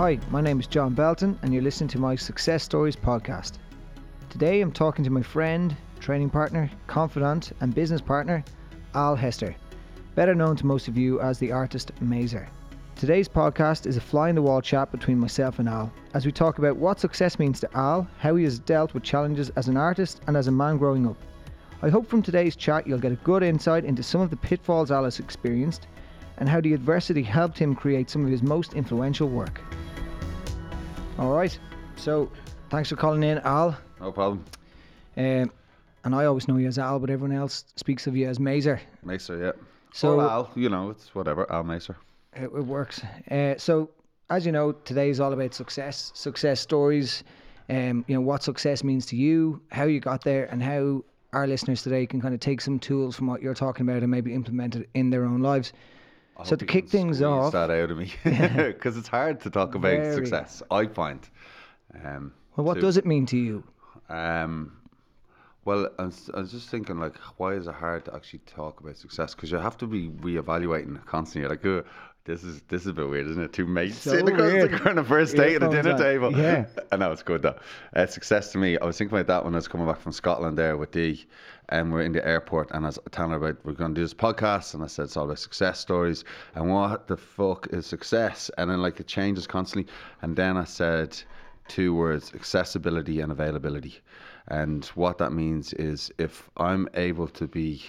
Hi, my name is John Belton and you're listening to my Success Stories podcast. Today I'm talking to my friend, training partner, confidant and business partner, Al Hester, better known to most of you as the artist Maser. Today's podcast is a fly-in-the-wall chat between myself and Al, as we talk about what success means to Al, how he has dealt with challenges as an artist and as a man growing up. I hope from today's chat you'll get a good insight into some of the pitfalls Al has experienced and how the adversity helped him create some of his most influential work. All right, so thanks for calling in, Al. No problem. And I always know you as Al, but everyone else speaks of you as Maser. Maser, yeah. So or Al, you know, it's whatever, Al Maser. It works. So, as you know, today is all about success stories, you know, what success means to you, how you got there, and how our listeners today can kind of take some tools from what you're talking about and maybe implement it in their own lives. So to kick things off, that out of me because it's hard to talk about success, I find. Well, what does it mean to you? Well, I was just thinking, like, why is it hard to actually talk about success? Because you have to be reevaluating constantly. You're like, oh, this is a bit weird, isn't it? Two mates sitting across on the first date at the dinner table. Yeah, I know it's good though. Success to me, I was thinking about that when I was coming back from Scotland there with Dee, and we're in the airport, and I was telling her about we're going to do this podcast, and I said it's all about success stories, and what the fuck is success? And then like it changes constantly, and then I said 2 words: accessibility and availability. And what that means is if I'm able to be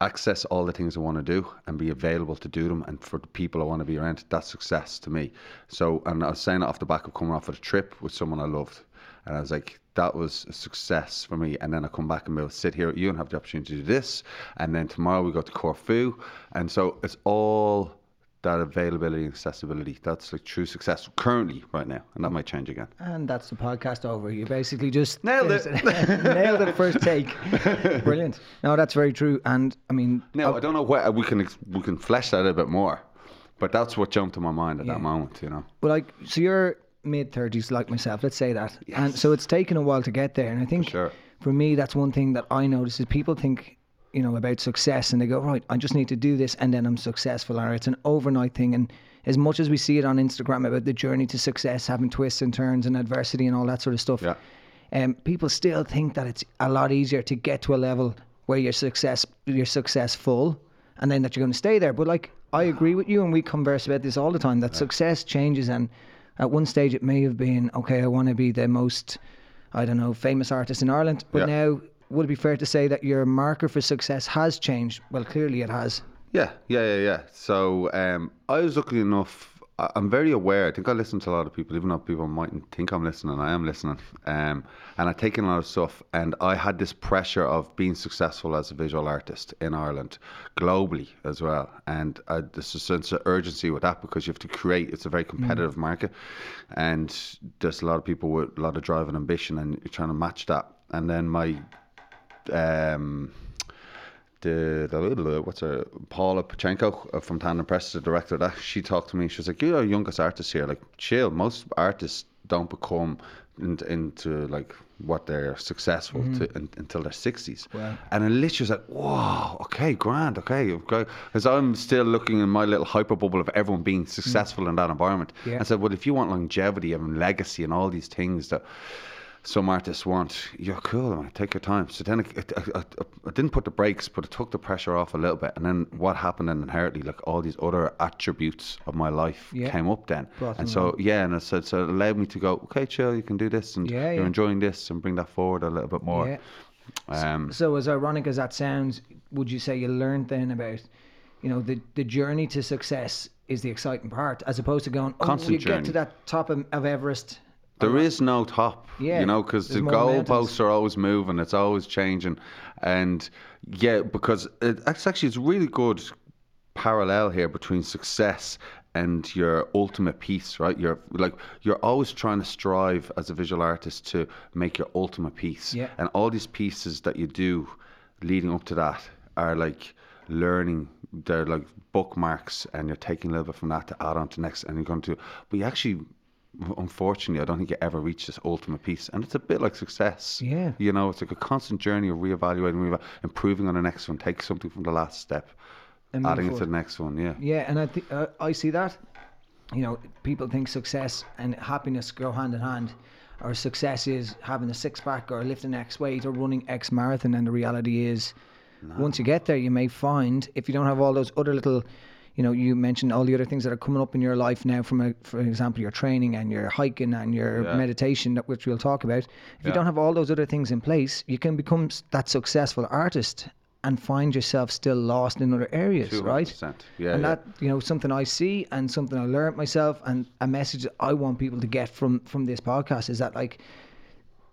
access all the things I want to do and be available to do them and for the people I want to be around, that's success to me. So, and I was saying it off the back of coming off of a trip with someone I loved. And I was like, that was a success for me. And then I come back and we'll sit here at you and have the opportunity to do this. And then tomorrow we go to Corfu. And so it's all that availability and accessibility. That's like true success currently right now, and that might change again. And that's the podcast over. You basically just nailed it. Nailed it first take. Brilliant. No, that's very true. And I mean, I don't know where we can flesh that a bit more, but that's what jumped to my mind at that moment, you know. But like, so you're mid-30s like myself, let's say that. Yes. And so it's taken a while to get there, and I think for me that's one thing that I notice is people think, you know, about success, and they go, right, I just need to do this and then I'm successful, or it's an overnight thing. And as much as we see it on Instagram about the journey to success having twists and turns and adversity and all that sort of stuff, people still think that it's a lot easier to get to a level where you're successful and then that you're going to stay there. But like, I agree with you, and we converse about this all the time, that success changes. And at one stage it may have been, okay, I want to be the most, I don't know, famous artist in Ireland, but now would it be fair to say that your marker for success has changed? Well, clearly it has. Yeah. So I was lucky enough, I'm very aware. I think I listen to a lot of people, even though people mightn't think I'm listening, I am listening. And I've taken a lot of stuff, and I had this pressure of being successful as a visual artist in Ireland, globally as well. And there's a sense of urgency with that because you have to create, it's a very competitive market. And there's a lot of people with a lot of drive and ambition, and you're trying to match that. And then my Paula Pachenko from Tandem Press, the director of that, she talked to me. She was like, "You're the youngest artist here. Like, chill. Most artists don't become into like what they're successful until their 60s." Wow. And I literally was like, "Whoa, okay, grand, okay." Because I'm still looking in my little hyper bubble of everyone being successful in that environment. Yeah. I said, "Well, if you want longevity and legacy and all these things that some artists want, you're cool, man, take your time." So then I didn't put the brakes, but it took the pressure off a little bit. And then what happened then inherently, like all these other attributes of my life came up then. And so it allowed me to go, okay, chill, you can do this, and you're enjoying this, and bring that forward a little bit more. So as ironic as that sounds, would you say you learned then about, you know, the journey to success is the exciting part, as opposed to going, get to that top of Everest. There is no top, you know, because the goalposts are always moving. It's always changing. And because it's really good parallel here between success and your ultimate piece, right? You're always trying to strive as a visual artist to make your ultimate piece. Yeah. And all these pieces that you do leading up to that are like learning. They're like bookmarks, and you're taking a little bit from that to add on to next. And you're going to, but you actually, unfortunately, I don't think you ever reach this ultimate piece, and it's a bit like success. Yeah, you know, it's like a constant journey of reevaluating, improving on the next one, take something from the last step, adding it to the next one. Yeah, and I see that, you know, people think success and happiness go hand in hand, or success is having a six-pack or lifting X weight or running X marathon, and the reality is once you get there, you may find, if you don't have all those other little, you know, you mentioned all the other things that are coming up in your life now, from a, for example, your training and your hiking and your meditation, which we'll talk about. If you don't have all those other things in place, you can become that successful artist and find yourself still lost in other areas, 200%. Right? Yeah, and that, you know, something I see and something I learned myself, and a message that I want people to get from this podcast is that, like,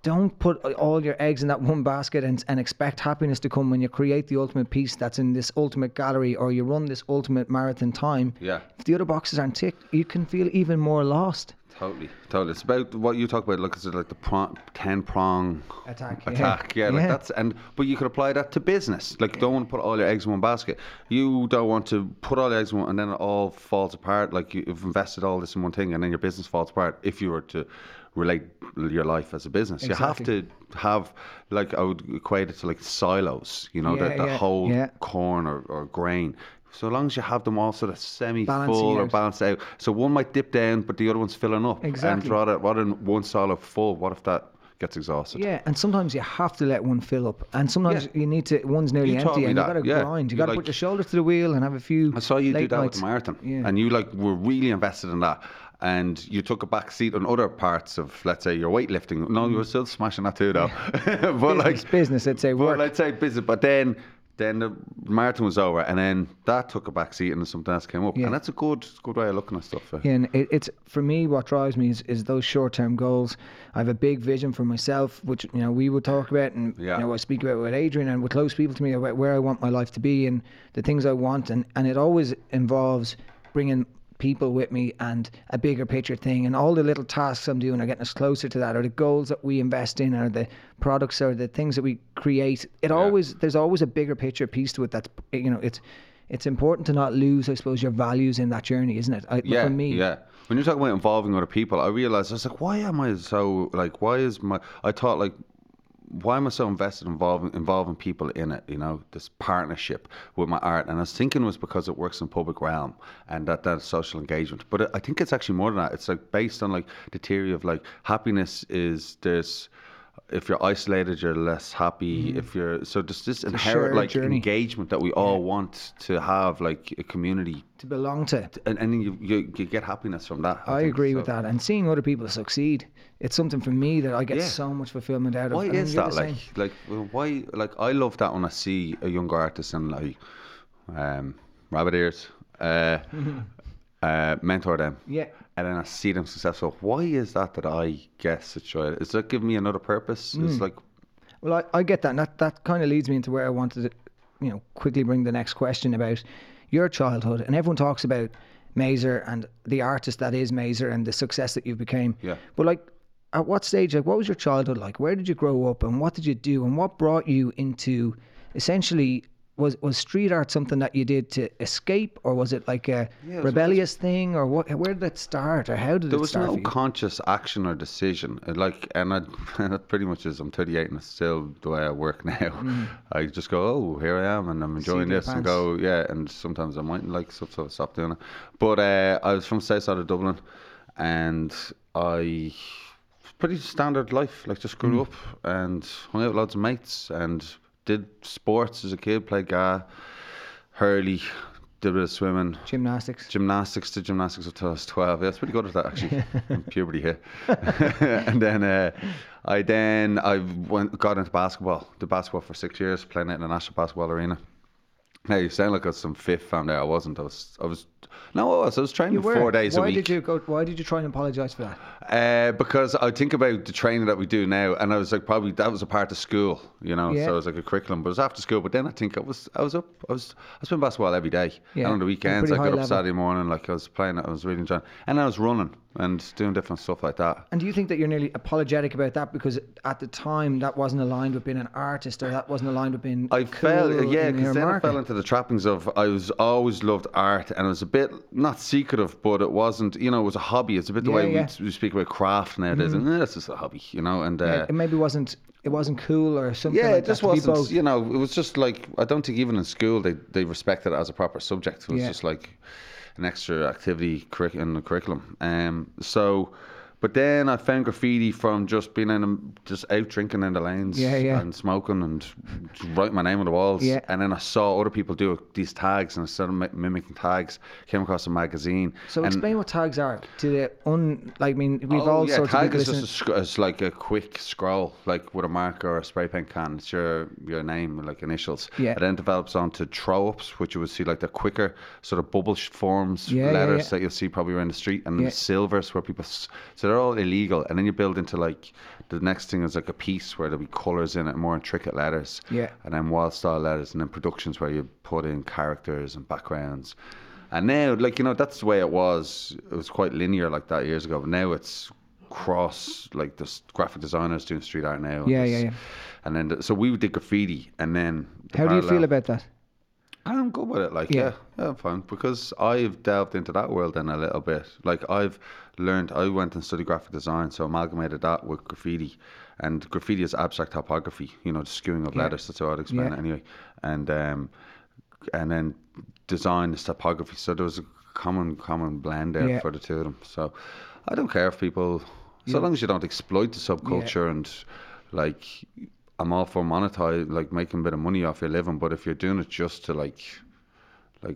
don't put all your eggs in that one basket and expect happiness to come when you create the ultimate piece that's in this ultimate gallery, or you run this ultimate marathon time. Yeah. If the other boxes aren't ticked, you can feel even more lost. Totally. It's about what you talk about. Look, it's like the 10-prong attack. Yeah, like that's, and but you could apply that to business. Like, don't want to put all your eggs in one basket. You don't want to put all your eggs in one, and then it all falls apart. Like, you've invested all this in one thing, and then your business falls apart. If you were to relate your life as a business, you have to have, like, I would equate it to like silos. You know, the whole corn or grain. So long as you have them all sort of semi-full or balanced out. So one might dip down, but the other one's filling up. Exactly. And rather than one silo full, what if that gets exhausted? Yeah, and sometimes you have to let one fill up. And sometimes you need to, one's nearly empty, and you've got to grind. You've got to put your shoulders to the wheel and have a few. I saw you do that with the marathon. Yeah. And you, like, were really invested in that. And you took a back seat on other parts of, let's say, your weightlifting. No, you were still smashing that too, though. But business, I'd say work. Well, I'd say business, but then the marathon was over, and then that took a backseat, and something else came up. Yeah. And that's a good way of looking at stuff. Yeah, and it's for me, what drives me is those short-term goals. I have a big vision for myself, which, you know, we would talk about, and you know, I speak about with Adrian and with close people to me about where I want my life to be and the things I want, and it always involves bringing people with me and a bigger picture thing, and all the little tasks I'm doing are getting us closer to that, or the goals that we invest in, or the products, or the things that we create. It always, there's always a bigger picture piece to it. That's, you know, it's important to not lose, I suppose, your values in that journey, isn't it? For me, when you're talking about involving other people, I realized, I was like, why am I so invested in involving people in it, you know, this partnership with my art? And I was thinking it was because it works in the public realm and that social engagement. But I think it's actually more than that. It's like based on like the theory of like happiness is this, if you're isolated, you're less happy. Mm-hmm. If you're, so there's this inherent like journey. Engagement that we all want to have, like a community. To belong to. And you get happiness from that. I agree with that. And seeing other people succeed, it's something for me that I get so much fulfillment out of. Why is that? Why I love that when I see a younger artist and like rabbit ears, mentor them. Yeah. And then I see them successful. Why is that I get such joy? Does that give me another purpose? Mm. It's like, well, I get that, and that kind of leads me into where I wanted to, you know, quickly bring the next question about your childhood. And everyone talks about Maser and the artist that is Maser and the success that you became. Yeah. But like, at what stage? Like, what was your childhood like? Where did you grow up, and what did you do, and what brought you into, essentially? Was street art something that you did to escape, or was it like a rebellious thing, or what? Where did it start, or how did it start? There was no conscious action or decision. And that pretty much is, I'm 38 and it's still the way I work now. Mm. I just go, oh, here I am, and I'm enjoying this, and go, and sometimes I mightn't like stuff, so I stopped doing it. But I was from south side of Dublin, and I... pretty standard life, like just grew up and hung out with loads of mates, and... did sports as a kid, played hurley, did a bit of swimming. Gymnastics until I was 12. Yeah, I was pretty good at that, actually. Puberty hit. And then I got into basketball. Did basketball for 6 years, playing it in the National Basketball Arena. Now, you sound like I was some fifth fan there. I wasn't. I was training 4 days a week. Why did you try and apologise for that? Because I think about the training that we do now, and I was like, probably that was a part of school, you know. Yeah. So it was like a curriculum, but it was after school. But then I think I was playing basketball every day, and on the weekends I got up Saturday morning, like I was playing it, I was really enjoying it. And I was running and doing different stuff like that. And do you think that you're nearly apologetic about that, because at the time that wasn't aligned with being an artist, or that wasn't aligned with being I fell into the trappings of, I was always loved art, and it was a bit not secretive, but it wasn't, you know, it was a hobby. It's a bit the way we speak about craft nowadays, and that's just a hobby, you know. And it maybe wasn't cool or something. Yeah, like it just wasn't, you know. It was just like, I don't think even in school they respected it as a proper subject. It was just like, an extra activity in the curriculum. So, but then I found graffiti from just being just out drinking in the lanes and smoking and writing my name on the walls. Yeah. And then I saw other people do these tags, and I started mimicking tags. Came across a magazine. So explain what tags are to the we've all sorts of people listening. Tag is just it's like a quick scroll, like with a marker or a spray paint can. It's your name, like initials. Yeah. It then develops onto throw ups, which you would see like the quicker sort of bubble forms letters that you'll see probably around the street, and the silvers where people. So they're all illegal, and then you build into like the next thing is like a piece where there'll be colours in it, more intricate letters, and then wild style letters, and then productions where you put in characters and backgrounds. And now, like, you know, that's the way it was. It was quite linear like that years ago, but now it's cross, like there's graphic designers doing street art now. And then so we did graffiti, and then how do you feel about that? I'm good with it, I'm fine, because I've delved into that world then a little bit. Like, I've learned, I went and studied graphic design, so amalgamated that with graffiti. And graffiti is abstract typography, you know, the skewing of letters, that's how I'd explain it anyway. And then design is typography, so there was a common blend there for the two of them. So I don't care if people, so long as you don't exploit the subculture and, like, I'm all for monetizing, like making a bit of money off your living, but if you're doing it just to like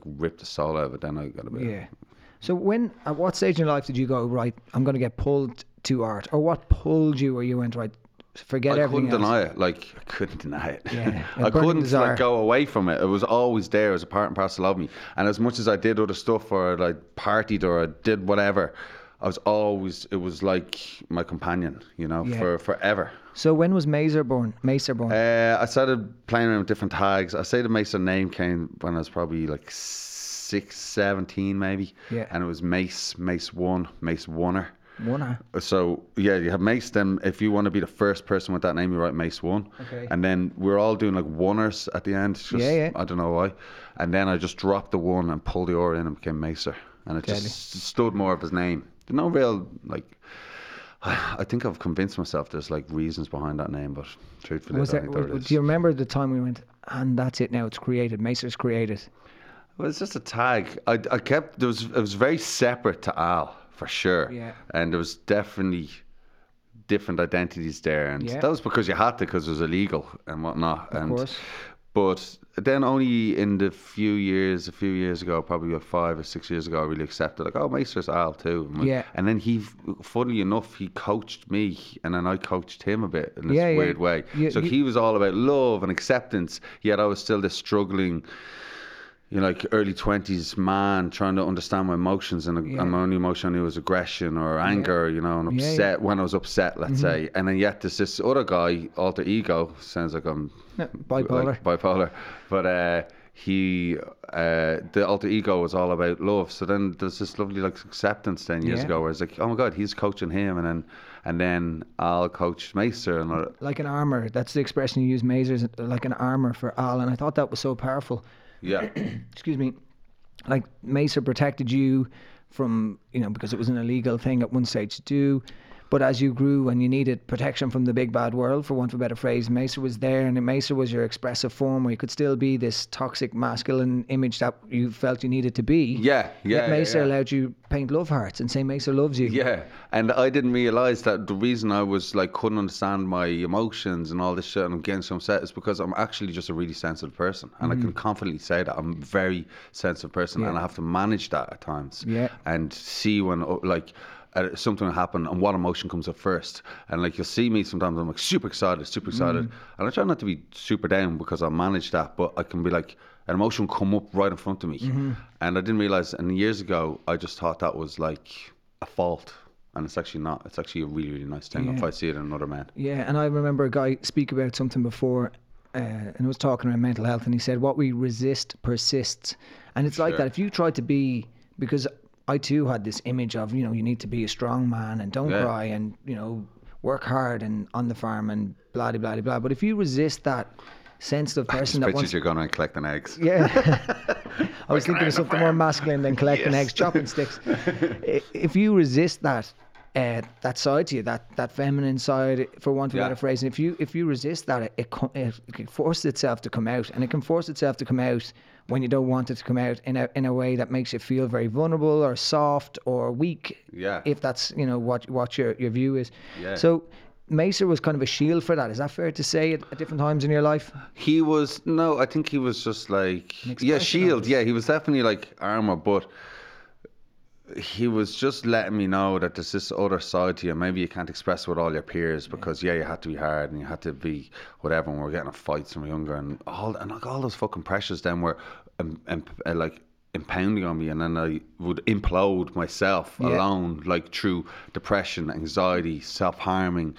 rip the soul out of it, then I gotta be. Yeah. So at what stage in life did you go, right, I'm gonna get pulled to art? Or what pulled you where you went, right, forget everything else? I couldn't deny it. Yeah, I couldn't go away from it. It was always there. It was a part and parcel of me. And as much as I did other stuff or I partied or I did whatever, it was like my companion, you know, for forever. So when was Maser born? I started playing around with different tags. I say the Maser name came when I was probably like 17 maybe. Yeah. And it was Mace 1, Mace Oneer. So you have Mace, then if you want to be the first person with that name, you write Mace 1. Okay. And then we're all doing like Oneers at the end. I don't know why. And then I just dropped the 1 and pulled the R in and became Maser. And it just stood more of his name. There's no real, I think I've convinced myself there's like reasons behind that name, but truthfully, do you remember the time we went, and that's it now, it's created, Maser's created? Well, it's just a tag. I kept, it was very separate to Al, for sure. Yeah. And there was definitely different identities there. And that was because you had to, because it was illegal and whatnot. Of course. But then only in a few years ago, probably about 5 or 6 years ago, I really accepted, like, oh, Maser's Al too. And then he, funnily enough, he coached me, and then I coached him a bit in this weird way. He was all about love and acceptance, yet I was still this struggling, you know, like early 20s man trying to understand my emotions, and my only emotion I knew was aggression or anger, you know, and upset when I was upset, let's say. And then yet there's this other guy, alter ego, sounds like I'm bipolar, but the alter ego was all about love. So then there's this lovely like acceptance 10 years ago where it's like, oh my God, he's coaching him, and then Al coached Maser, and like an armor. That's the expression you use, Maser's like an armor for Al, and I thought that was so powerful. Yeah. Excuse me. Like, Maser protected you from, you know, because it was an illegal thing at one stage to do. But as you grew and you needed protection from the big bad world, for want of a better phrase, Maser was there, and Maser was your expressive form where you could still be this toxic masculine image that you felt you needed to be. Maser allowed you paint love hearts and say Maser loves you. Yeah, and I didn't realise that the reason I was like couldn't understand my emotions and all this shit and I'm getting so upset is because I'm actually just a really sensitive person, and I can confidently say that I'm a very sensitive person, and I have to manage that at times and see when like something will happen and what emotion comes up first. And like, you'll see me sometimes, I'm like super excited and I try not to be super down because I manage that, but I can be like, an emotion come up right in front of me, and I didn't realise, and years ago I just thought that was like a fault, and it's actually not. It's actually a really, really nice thing if I see it in another man. And I remember a guy speak about something before, and I was talking around mental health, and he said what we resist persists, and it's like that. If you try to be, because I too had this image of, you know, you need to be a strong man and don't cry and, you know, work hard and on the farm and blah, blah, blah, blah. But if you resist that sensitive person that wants... you're going and collecting eggs. Yeah. I was thinking of something more masculine than collecting eggs, chopping sticks. If you resist that, that side to you, that feminine side, for want of a better phrase, and if you resist that, it forces itself to come out, and it can force itself to come out when you don't want it to come out in a way that makes you feel very vulnerable or soft or weak. Yeah. If that's, you know, what your view is. Yeah. So Maser was kind of a shield for that. Is that fair to say at different times in your life? He was, no, I think he was just like, yeah, shield. Yeah, he was definitely like armor, but he was just letting me know that there's this other side to you. Maybe you can't express with all your peers because, yeah, you had to be hard and you had to be whatever. And we were getting in fights when we were younger and like all those fucking pressures then were like impounding on me, and then I would implode myself alone, like through depression, anxiety, self-harming,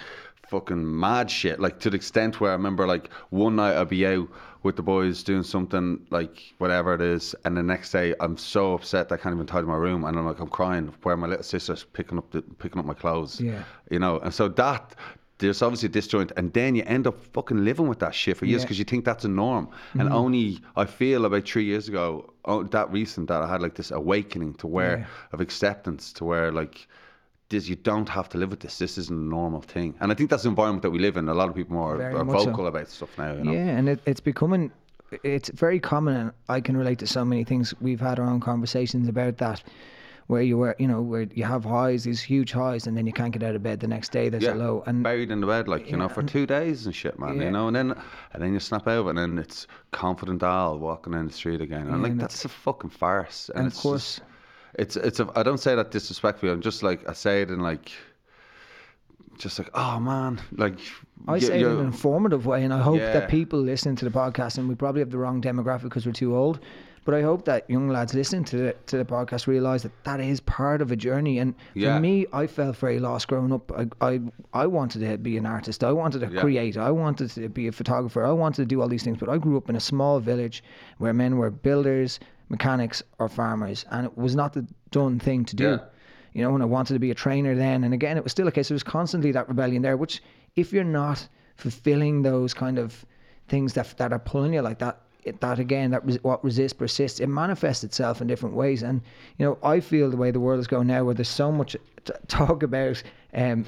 fucking mad shit. Like to the extent where I remember like one night I'd be out with the boys doing something, like whatever it is, and the next day I'm so upset that I can't even tidy my room, and I'm like, I'm crying where my little sister's picking up my clothes. Yeah, you know, and so that there's obviously a disjoint, and then you end up fucking living with that shit for years because you think that's a norm. Mm-hmm. And only I feel about 3 years ago, that I had like this awakening to where of acceptance, to where like this, you don't have to live with this. This isn't a normal thing, and I think that's the environment that we live in. A lot of people are vocal about stuff now. You know? Yeah, and it's becoming, it's very common, and I can relate to so many things. We've had our own conversations about that. Where you were, you know, where you have highs, these huge highs, and then you can't get out of bed the next day. There's a low, and buried in the bed, like you know, for 2 days and shit, man. Yeah. You know, and then you snap out, and then it's confident Al walking down the street again. And like and that's a fucking farce. And of course, it's I don't say that disrespectfully. I'm just like I say it in like. Just like, oh man, like I say it in an informative way, and I hope that people listening to the podcast, and we probably have the wrong demographic because we're too old, but I hope that young lads listening to the podcast realise that is part of a journey. And for me, I felt very lost growing up. I wanted to be an artist, I wanted to create, I wanted to be a photographer, I wanted to do all these things, but I grew up in a small village where men were builders, mechanics or farmers, and it was not the done thing to do. Yeah. You know, and I wanted to be a trainer then. And again, it was still a case. There was constantly that rebellion there, which if you're not fulfilling those kind of things that are pulling you like that, what resists persists. It manifests itself in different ways. And, you know, I feel the way the world is going now, where there's so much talk about, you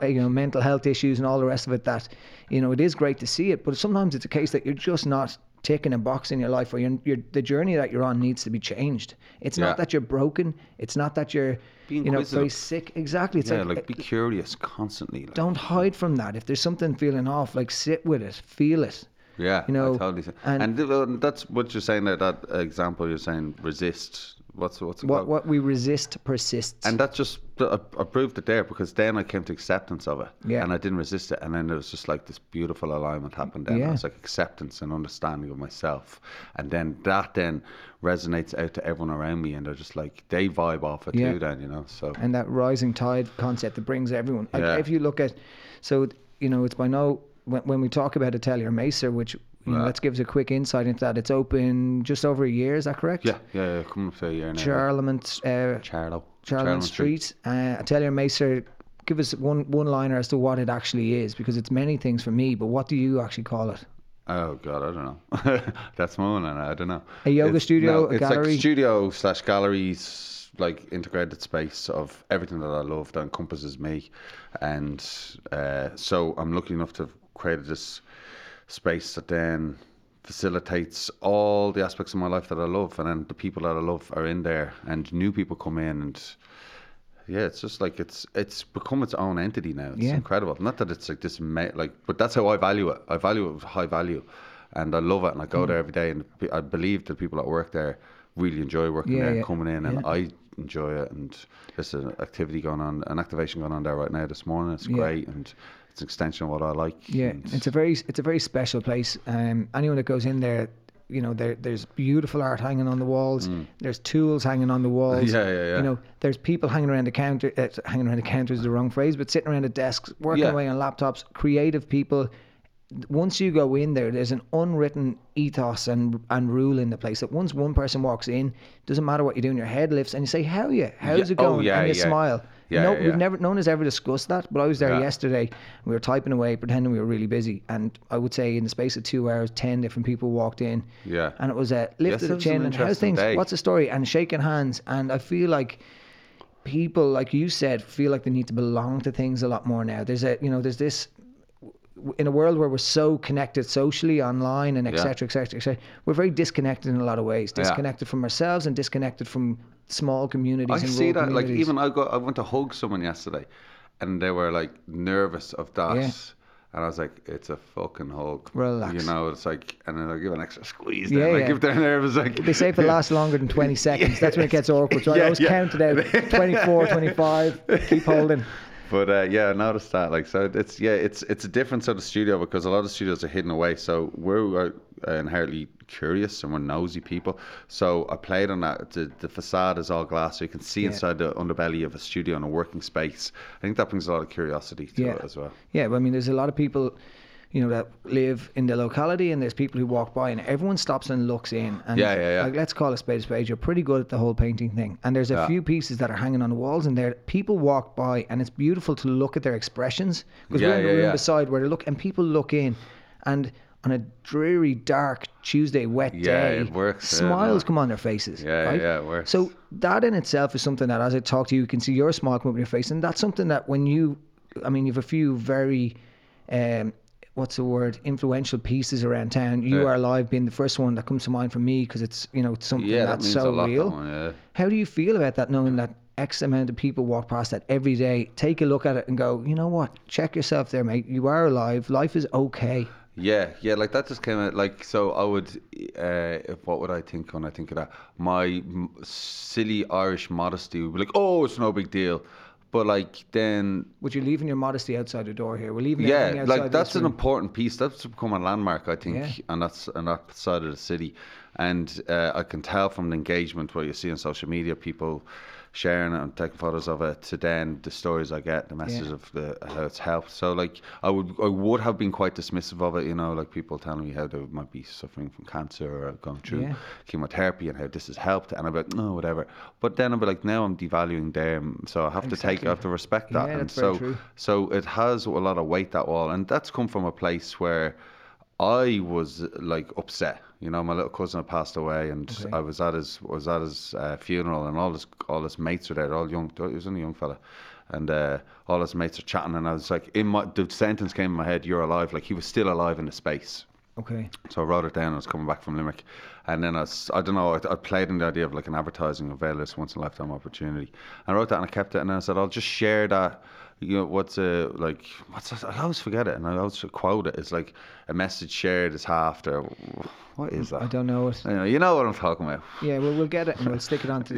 know, mental health issues and all the rest of it, that, you know, it is great to see it. But sometimes it's a case that you're just not ticking a box in your life, where you're, the journey that you're on needs to be changed. It's not that you're broken. It's not that you're being, you know, very sick. Exactly. It's like be curious constantly. Like. Don't hide from that. If there's something feeling off, like sit with it, feel it. Yeah, you know, I totally. And that's what you're saying there. That example you're saying, resist. What's it called? What we resist persists. And that just I proved it there, because then I came to acceptance of it, and I didn't resist it. And then there was just like this beautiful alignment happened. Then it was like acceptance and understanding of myself, and then that then resonates out to everyone around me, and they're just like they vibe off it too. Then, you know, so and that rising tide concept that brings everyone. Like, if you look at, so you know, it's by now. When we talk about Atelier Maser, which, you know, let's give us a quick insight into that. It's open just over a year, is that correct? Yeah, coming up to a year now. Charlemont Street. Atelier Maser, give us one-liner as to what it actually is, because it's many things for me, but what do you actually call it? Oh, God, I don't know. That's my one, I don't know. A yoga studio, a gallery? It's like studio/galleries, like integrated space of everything that I love that encompasses me. And so I'm lucky enough to have created this space that then facilitates all the aspects of my life that I love, and then the people that I love are in there, and new people come in, and it's just like it's become its own entity now. It's incredible. Not that it's like this but that's how I value it. I value it with high value, and I love it, and I go there every day, and I believe the people that work there really enjoy working there, coming in, and I enjoy it. And there's an activity going on, an activation going on there right now this morning. It's great, and it's an extension of what I like. Yeah, it's a very special place. Anyone that goes in there, you know, there's beautiful art hanging on the walls. There's tools hanging on the walls. You know, there's people hanging around the counter. Hanging around the counter is the wrong phrase, but sitting around at desks, working away on laptops, creative people. Once you go in there, there's an unwritten ethos and rule in the place that once one person walks in, doesn't matter what you're doing, your head lifts and you say, how are you? How's it going? And you smile. No one has ever discussed that, but I was there yesterday. We were typing away, pretending we were really busy, and I would say in the space of 2 hours, 10 different people walked in. Yeah. And it was a lift of the chin and how's things? What's the story? And shaking hands. And I feel like people, like you said, feel like they need to belong to things a lot more now. There's this in a world where we're so connected socially, online, and et cetera, we're very disconnected in a lot of ways. Disconnected from ourselves and disconnected from small communities. I see that. Like, even I went to hug someone yesterday, and they were like nervous of that. Yeah. And I was like, it's a fucking hug. Relax. You know, it's like, and then I'll give an extra squeeze there. Yeah, like, if they're nervous, like. They say if it lasts longer than 20 seconds, that's when it gets awkward. So I always counted out 24, 25, keep holding. But I noticed that. Like, so it's a different sort of studio, because a lot of studios are hidden away. So we're inherently curious and we're nosy people. So I played on that. The facade is all glass, so you can see inside the underbelly of a studio and a working space. I think that brings a lot of curiosity to it as well. Yeah, well, I mean, there's a lot of people, you know, that live in the locality, and there's people who walk by, and everyone stops and looks in. And like, let's call a spade a spade. You're pretty good at the whole painting thing. And there's a few pieces that are hanging on the walls, and there people walk by, and it's beautiful to look at their expressions, because we're in the room beside where they look, and people look in, and on a dreary, dark Tuesday, wet day, it works. Smiles come on their faces. Yeah, it works. So that in itself is something that, as I talk to you, you can see your smile come up in your face. And that's something that when you, I mean, you have a few very, influential pieces around town. You Are Alive being the first one that comes to mind for me, because it's, you know, it's something that's so real. How do you feel about that, knowing that X amount of people walk past that every day, take a look at it and go, you know what, check yourself there, mate. You are alive. Life is okay. Yeah, like that just came out, like, so I would, what would I think when I think of that? My silly Irish modesty would be like, oh, it's no big deal. But like then... Would you leave your modesty outside the door here? We're leaving it outside. Yeah, like that's an important piece. That's become a landmark, I think, on that side of the city. And I can tell from the engagement where you see on social media, people sharing it and taking photos of it, to then the stories I get, the message of how it's helped. So like I would have been quite dismissive of it, you know, like people telling me how they might be suffering from cancer or going through chemotherapy and how this has helped, and I'd be like, no, whatever. But then I'd be like, now I'm devaluing them, so I have to take, I have to respect that. And so it has a lot of weight, that wall, and that's come from a place where I was like upset. You know, my little cousin had passed away, and I was at his funeral, and all his mates were there, all young. He was only a young fella, and all his mates are chatting, and I was like, the sentence came in my head, "You're alive." Like, he was still alive in the space. Okay. So I wrote it down. I was coming back from Limerick, and then I played in the idea of like an advertising available once in a lifetime opportunity. And I wrote that and I kept it, and then I said, I'll just share that. You know, what's that? I always forget it, and I always quote it. It's like, a message shared is half there. What is that? I don't know it. Anyway, you know what I'm talking about. Yeah, well, we'll get it, and we'll stick it on to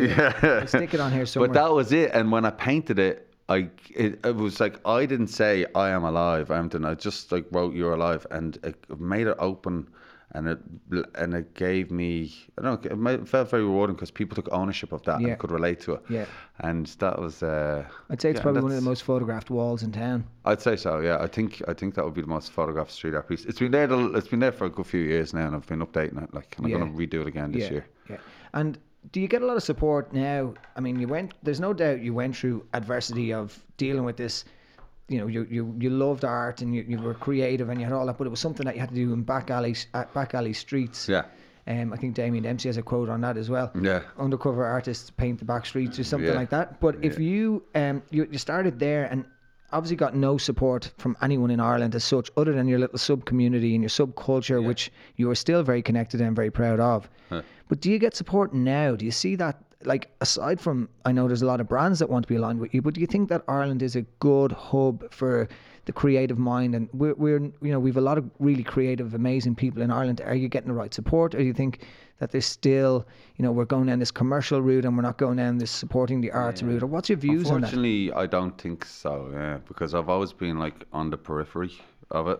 we'll stick it on here somewhere. But that was it, and when I painted it, it was like, I didn't say, I am alive, I just like wrote, you're alive, and it made it open, and it gave me, I don't know, it felt very rewarding, because people took ownership of that and could relate to it. Yeah. And that was... I'd say it's probably one of the most photographed walls in town. I'd say so, yeah. I think that would be the most photographed street art piece. It's been there for a good few years now, and I've been updating it, like, and I'm going to redo it again this year. Yeah. And do you get a lot of support now? I mean, there's no doubt you went through adversity of dealing with this. You know, you loved art, and you were creative, and you had all that, but it was something that you had to do in back alley streets. Yeah. I think Damien Dempsey has a quote on that as well. Yeah. Undercover artists paint the back streets, or something like that. But if you you started there, and obviously got no support from anyone in Ireland as such, other than your little sub community and your subculture, which you are still very connected and very proud of. Huh. But do you get support now? Do you see that? Like, aside from, I know there's a lot of brands that want to be aligned with you, but do you think that Ireland is a good hub for the creative mind? And we're you know, we've a lot of really creative, amazing people in Ireland. Are you getting the right support? Or do you think that there's still, you know, we're going down this commercial route and we're not going down this supporting the arts route? Or what's your views on that? Unfortunately, I don't think so, because I've always been like on the periphery of it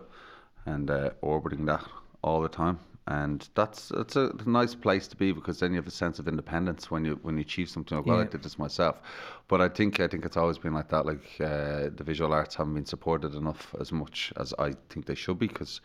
and orbiting that all the time. And that's a nice place to be, because then you have a sense of independence when you achieve something. Like, well, I did this myself. But I think it's always been like that. Like, the visual arts haven't been supported enough, as much as I think they should be, because,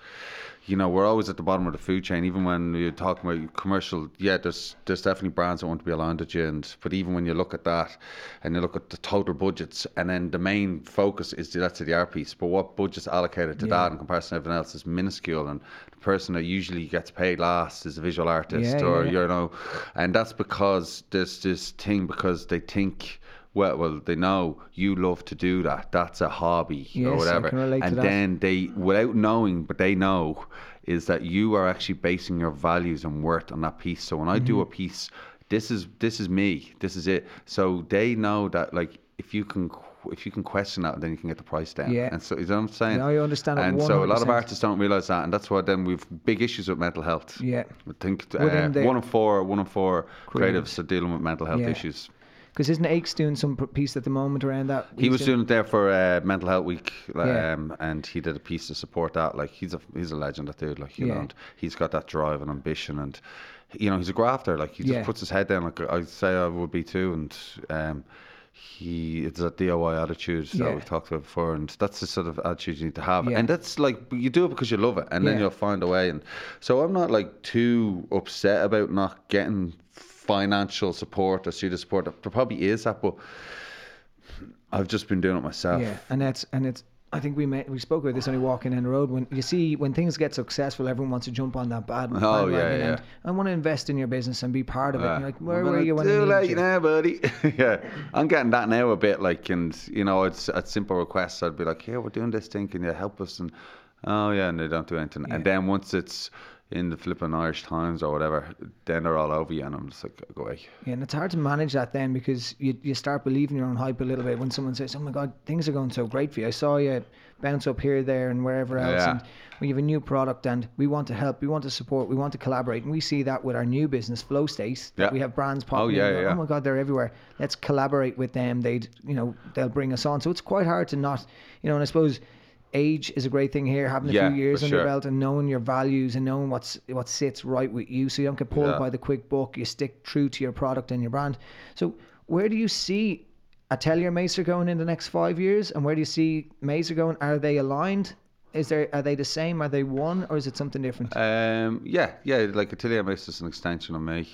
you know, we're always at the bottom of the food chain. Even when you're talking about commercial, there's definitely brands that want to be aligned with you. But even when you look at that, and you look at the total budgets, and then the main focus is the art piece. But what budget's allocated to that in comparison to everything else is minuscule. And the person that usually gets paid last is a visual artist, you know, and that's because there's this thing, because they think well, they know you love to do that. That's a hobby, yes, or whatever. I can relate to that. Then they, without knowing, but they know, is that you are actually basing your values and worth on that piece. So when I do a piece, this is me. This is it. So they know that, like, if you can question that, then you can get the price down. Yeah. And so, you know what I'm saying? No, you understand it. And 100%. So a lot of artists don't realise that, and that's why then we've big issues with mental health. Yeah. I think one in four creatives are dealing with mental health issues. Because isn't Ake's doing some piece at the moment around that? He was doing it there for Mental Health Week, and he did a piece to support that. Like, he's a legend, that dude. Like, you know, and he's got that drive and ambition, and you know, he's a grafter. Like, he just puts his head down. Like I'd say I would be too, and. It's a DIY attitude that we've talked about before, and that's the sort of attitude you need to have, and that's like, you do it because you love it, and then you'll find a way. And so I'm not like too upset about not getting financial support or student support. There probably is that, but I've just been doing it myself. And it's I think we spoke about this only walking in the road. When things get successful, everyone wants to jump on that bandwagon. Oh yeah, yeah. I want to invest in your business and be part of it. And you're like, where were you when I needed you? Too late now, buddy. I'm getting that now a bit. Like, and you know, it's at simple requests, I'd be like, here, we're doing this thing, can you help us? And and they don't do anything. Yeah. And then once it's in the flipping Irish Times or whatever, then they're all over you, and I'm just like, go away. Yeah, and it's hard to manage that then, because you start believing your own hype a little bit when someone says, oh my God, things are going so great for you. I saw you bounce up here, there, and wherever else. Yeah. And we have a new product, and we want to help, we want to support, we want to collaborate. And we see that with our new business, Flow States, that we have brands popping in. Oh my God, they're everywhere. Let's collaborate with them. They'll bring us on. So it's quite hard to not, and I suppose age is a great thing here, having a few years under your belt and knowing your values and knowing what sits right with you, so you don't get pulled by the quick buck. You stick true to your product and your brand. So where do you see Atelier Maser going in the next 5 years, and where do you see Maser going? Are they aligned? Are they the same? Are they one, or is it something different? Like Atelier Maser is an extension of me.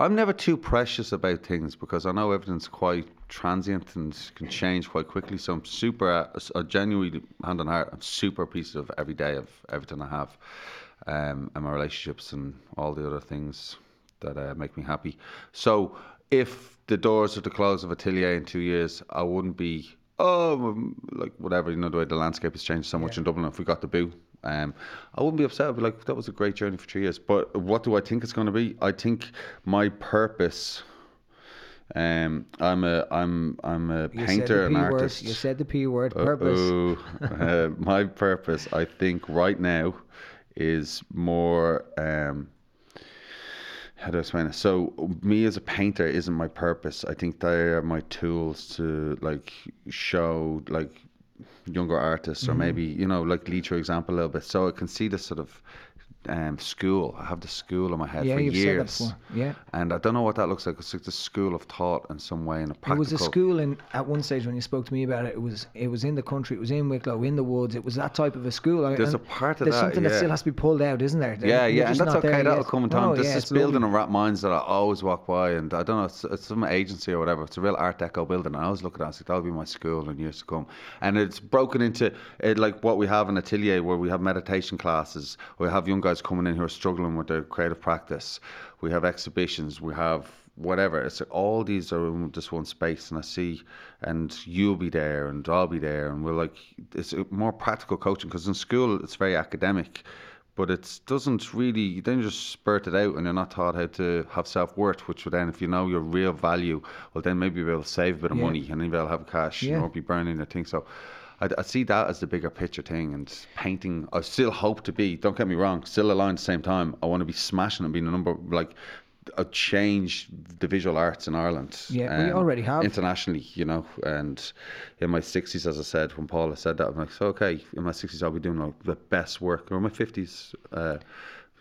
I'm never too precious about things, because I know everything's quite transient and can change quite quickly. So I'm genuinely, hand on heart, I'm super appreciative every day of everything I have, and my relationships and all the other things that make me happy. So if the doors are to close of Atelier in 2 years, I wouldn't be, whatever, the way the landscape has changed so much in Dublin, if we got the boo. I wouldn't be upset. I'd be like, that was a great journey for 3 years. But what do I think it's going to be? I think my purpose. I'm a painter and artist. You said the P word. Purpose. My purpose, I think, right now, is more. How do I explain it? So me as a painter isn't my purpose. I think they are my tools to show younger artists, or maybe lead your example a little bit, so I can see this sort of school. I have the school in my head for years. And I don't know what that looks like. It's like the school of thought in some way, in a practical. It was a school at one stage when you spoke to me about it. It was in the country. It was in Wicklow, in the woods. It was that type of a school. There's a part of that. There's something that still has to be pulled out, isn't there? And that's okay. That'll come in time. There's this building in Rat Mines that I always walk by, and I don't know. It's some agency or whatever. It's a real Art Deco building. I always look at it. I was like, that'll be my school in years to come. And it's broken into like what we have in Atelier, where we have meditation classes. We have young guys coming in who are struggling with their creative practice. We have exhibitions, we have whatever. It's all these are in this one space, and I see, and you'll be there and I'll be there, and we're like, it's more practical coaching, because in school it's very academic, but it doesn't really, then you're just spurted out and you're not taught how to have self-worth, which would then, if you know your real value, well then maybe you'll be able to save a bit of money, and then you'll have cash, and you won't be burning your thing. So I see that as the bigger picture thing, and painting, I still hope to be, don't get me wrong, still aligned at the same time. I want to be smashing and being a number, change the visual arts in Ireland. Yeah, we already have. Internationally, and in my 60s, as I said, when Paula said that, I'm like, so okay, in my 60s, I'll be doing the best work, or in my 50s, the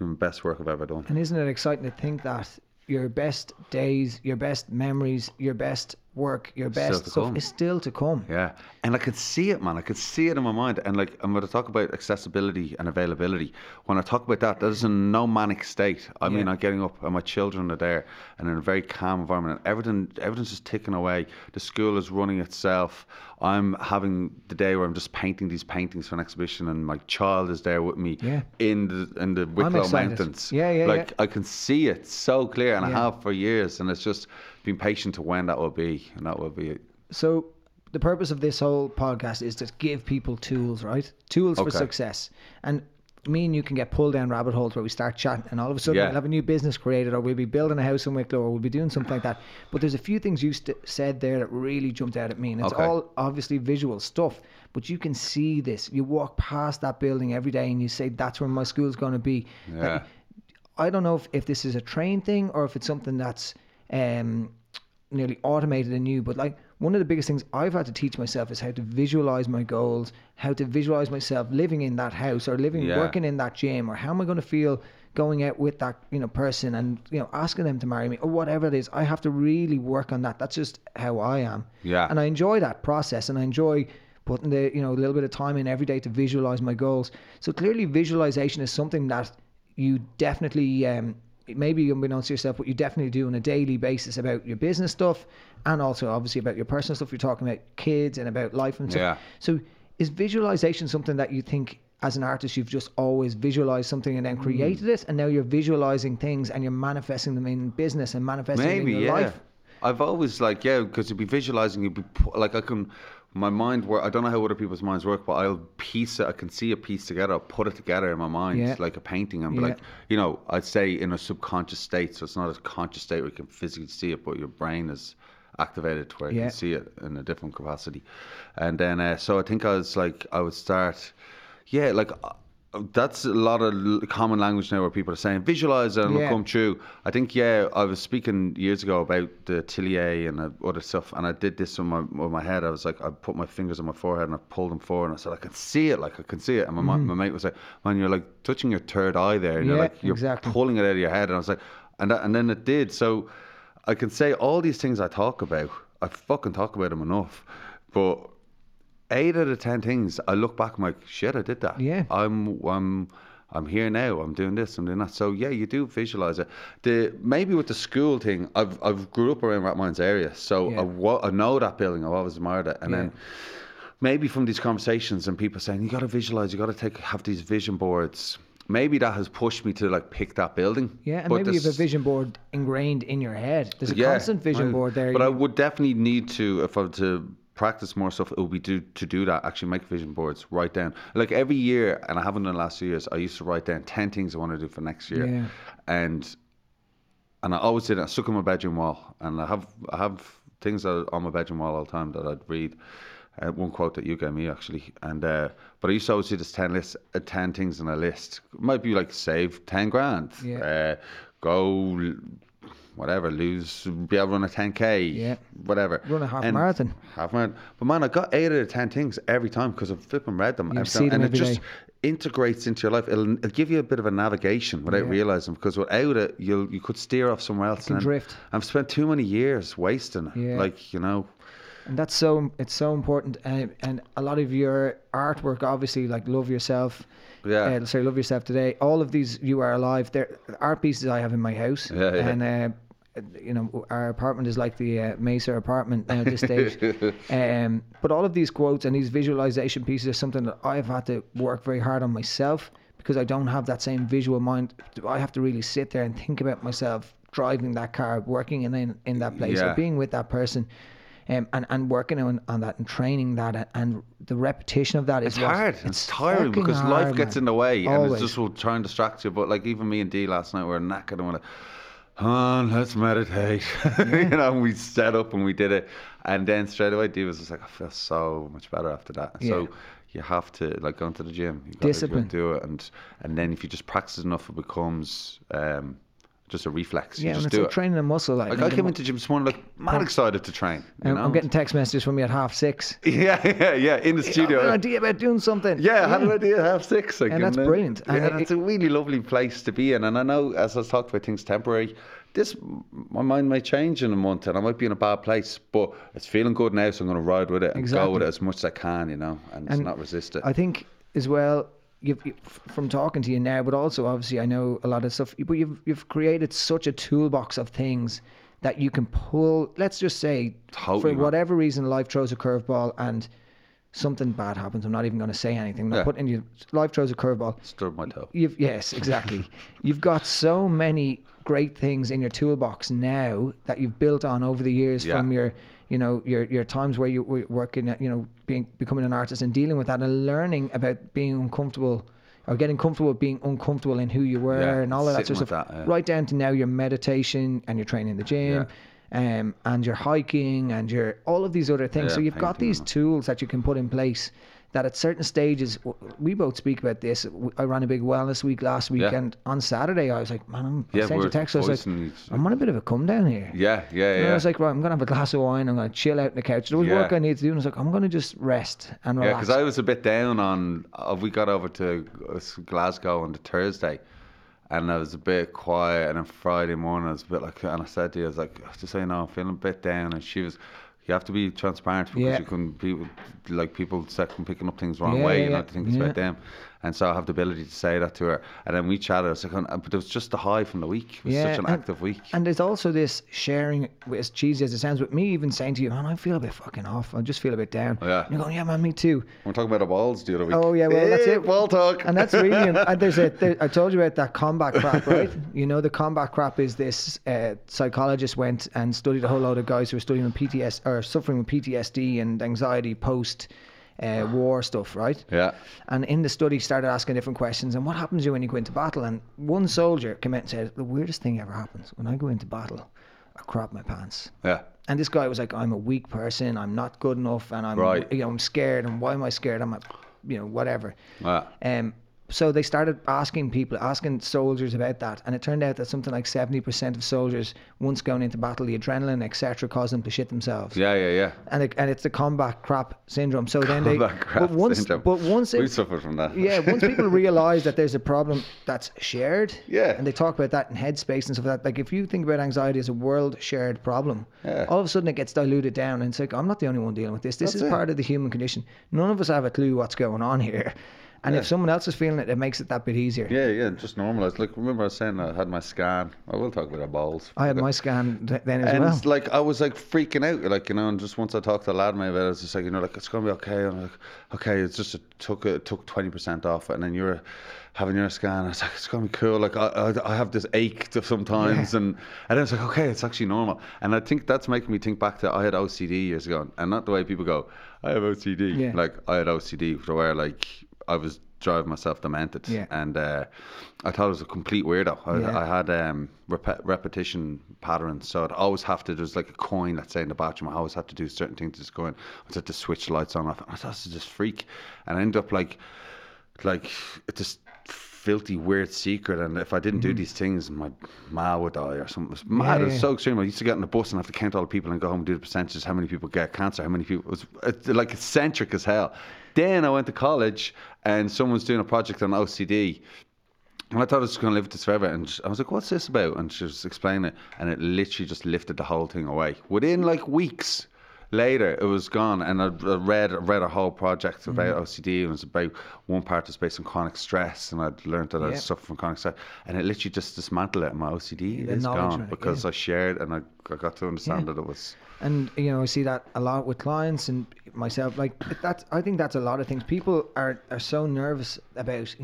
best work I've ever done. And isn't it exciting to think that your best days, your best memories, your best work, your best stuff is still to come. Yeah. And I could see it, man. I could see it in my mind. And I'm going to talk about accessibility and availability. When I talk about that, that is a no manic state. I mean, I'm getting up and my children are there and in a very calm environment. And everything's just ticking away. The school is running itself. I'm having the day where I'm just painting these paintings for an exhibition, and my child is there with me in the Wicklow Mountains. I can see it so clear, and I have for years, and it's just being patient to when that will be, and that will be it. So the purpose of this whole podcast is to give people tools, right? Tools for success. And me and you can get pulled down rabbit holes where we start chatting and all of a sudden we'll have a new business created, or we'll be building a house in Wicklow, or we'll be doing something like that. But there's a few things you said there that really jumped out at me, and it's all obviously visual stuff, but you can see this. You walk past that building every day and you say, that's where my school's going to be. Yeah. I don't know if this is a trained thing or if it's something that's nearly automated and new, but like one of the biggest things I've had to teach myself is how to visualize my goals, how to visualize myself living in that house, or working in that gym, or how am I going to feel going out with that, you know, person, and, you know, asking them to marry me or whatever it is. I have to really work on that. That's just how I am. Yeah. And I enjoy that process, and I enjoy putting the, you know, a little bit of time in every day to visualize my goals. So clearly visualization is something that you definitely, maybe unbeknownst to yourself, but you definitely do on a daily basis about your business stuff, and also obviously about your personal stuff. You're talking about kids and about life and stuff. Yeah. So is visualization something that you think as an artist you've just always visualized something and then created it, and now you're visualizing things and you're manifesting them in business and manifesting them in your life? I've always because you'd be visualizing, you'd be like, my mind work. I don't know how other people's minds work, but I'll piece it. I can see a piece together. I'll put it together in my mind, like a painting. And like, you know, I'd say in a subconscious state. So it's not a conscious state where you can physically see it, but your brain is activated to where you can see it in a different capacity. And then, so I think I would start, that's a lot of common language now where people are saying visualize and it'll come true. I think I was speaking years ago about the Atelier and other stuff, and I did this with my head. I was like, I put my fingers on my forehead and I pulled them forward, and I said, I can see it. And my mate was like, man, you're like touching your third eye there, and you're pulling it out of your head. And I was like, and then it did. So I can say all these things I talk about, I fucking talk about them enough, but 8 out of 10 things I look back, I'm like, shit, I did that. Yeah. I'm here now. I'm doing this. I'm doing that. So you do visualize it. Maybe with the school thing, I've grew up around Rathmines area, so I know that building. I've always admired it. And then maybe from these conversations and people saying you got to visualize, you got to have these vision boards. Maybe that has pushed me to like pick that building. Yeah, and but maybe you have a vision board ingrained in your head. There's a constant vision board there. But I would definitely need to, if I were to practice more stuff, it would be to do that, actually make vision boards, write down, like every year, and I haven't done the last few years, I used to write down 10 things I want to do for next year. And I always did it. I stuck on my bedroom wall, and I have things that are on my bedroom wall all the time that I'd read. One quote that you gave me actually, and but I used to always do this 10 things in a list. It might be like save 10 grand, go whatever, be able to run a 10K, whatever. Run a half marathon. But man, I got 8 out of 10 things every time because I've flipped and read them. It just integrates into your life. It'll give you a bit of a navigation without realising, because without it, you could steer off somewhere else. You can drift. I've spent too many years wasting it, And that's it's so important. And a lot of your artwork, obviously, like Love Yourself. Love Yourself Today. All of these, You Are Alive, they're art pieces I have in my house. And, you know, our apartment is like the Maser apartment now at this stage. But all of these quotes and these visualization pieces are something that I've had to work very hard on myself, because I don't have that same visual mind. I have to really sit there and think about myself driving that car, working in that place, or being with that person. And working on that and training that, and the repetition of that is hard. It's tiring because life gets in the way, always. And it just will try and distract you. But like even me and Dee last night, we were knackered and let's meditate. And we set up and we did it, and then straight away Dee was just like, I feel so much better after that. So you have to like go into the gym, you've got discipline, to do it, and then if you just practice enough, it becomes. Just a reflex. You just do it. Like training a muscle. Like I came into gym this morning, like mad excited to train. I'm getting text messages from you at 6:30. In the studio. I had an idea about doing something. I had an idea at 6:30. Like, and that's brilliant. And it's a really lovely place to be in. And I know, as I talked about things temporary, my mind may change in a month, and I might be in a bad place, but it's feeling good now, so I'm going to ride with it and go with it as much as I can, and just not resist it. I think as well, from talking to you now, but also obviously I know a lot of stuff, but you've created such a toolbox of things that you can pull. Let's just say, for whatever reason, life throws a curveball, and something bad happens, I'm not even going to say anything. I'm not putting you. Life throws a curveball. Stir my toe. Yes, exactly. You've got so many great things in your toolbox now that you've built on over the years from your times where you were working at, becoming an artist and dealing with that and learning about being uncomfortable or getting comfortable with being uncomfortable in who you were and all of that sort of stuff. Right down to now your meditation and your training in the gym. And your hiking and your all of these other things. So you've got these tools that you can put in place that at certain stages, we both speak about this. I ran a big wellness week last weekend. On Saturday, I was like, man, I sent you a text. I was like, I'm on a bit of a come down here. And I was like, right, I'm going to have a glass of wine. I'm going to chill out on the couch. There was work I needed to do. And I was like, I'm going to just rest and relax. Yeah, because I was a bit down on, we got over to Glasgow on the Thursday. And I was a bit quiet, and on Friday morning I was a bit like, and I said to you, I was like, just so you know, I'm feeling a bit down. And she was, you have to be transparent because you can be like people picking up things the wrong way, you know, things about them. And so I have the ability to say that to her. And then we chatted, I was like, but it was just the high from the week. It was such an active week. And there's also this sharing, as cheesy as it sounds, with me even saying to you, man, I feel a bit fucking off. I just feel a bit down. Yeah. And you're going, yeah, man, me too. We're talking about the balls the other week. Oh, yeah, well, that's it. Ball talk. And that's really, I told you about that combat crap, right? You know, the combat crap is this psychologist went and studied a whole load of guys who were studying PTSD, or suffering with PTSD and anxiety post war stuff, right? Yeah. And in the study started asking different questions and what happens to you when you go into battle, and one soldier came out and said, the weirdest thing ever happens when I go into battle, I crap my pants. Yeah. And this guy was like, I'm a weak person, I'm not good enough, and I'm I'm scared, and why am I scared? I'm a, whatever. Yeah. So they started asking soldiers about that, and it turned out that something like 70% of soldiers, once going into battle, the adrenaline, etc., caused them to shit themselves. Yeah. And it's the combat crap syndrome. So then we suffer from that. Yeah, once people realise that there's a problem that's shared, and they talk about that in headspace and stuff like that. Like if you think about anxiety as a world shared problem, all of a sudden it gets diluted down, and it's like, I'm not the only one dealing with this. This is part of the human condition. None of us have a clue what's going on here. And if someone else is feeling it, it makes it that bit easier. Yeah, just normalise. Look, remember I was saying I had my scan. I will talk about our balls. I had my scan then as well. And like I was like freaking out, and just once I talked to the lad mate about it, I was just like, it's gonna be okay. And I'm like, okay, it's just it took 20% off, and then you were having your scan. I was like, it's gonna be cool. Like I have this ache sometimes, and I was like, okay, it's actually normal. And I think that's making me think back to I had OCD years ago, and not the way people go, I have OCD. Yeah. Like I had OCD where I was driving myself demented, and I thought I was a complete weirdo. I had repetition patterns, so I'd always have to. There's like a coin, let's say, in the bathroom. I always had to do certain things. Just going, I had to switch lights on and off. I thought this is just freak, and I ended up like it's just filthy weird secret, and if I didn't do these things my ma would die or something. It was mad. It was so extreme. I used to get on the bus and have to count all the people and go home and do the percentages, how many people get cancer, how many people. It's like eccentric as hell. Then I went to college and someone's doing a project on OCD, and I thought I was just going to live with this forever, and I was like, what's this about? And she was explaining it, and it literally just lifted the whole thing away. Within like weeks later, it was gone, and I read a whole project about OCD, and it was about one part was based on chronic stress, and I'd learned that I suffered from chronic stress, and it literally just dismantled it, and my OCD is gone because I shared, and I got to understand that it was. And I see that a lot with clients and myself. Like that's, I think that's a lot of things. People are so nervous about.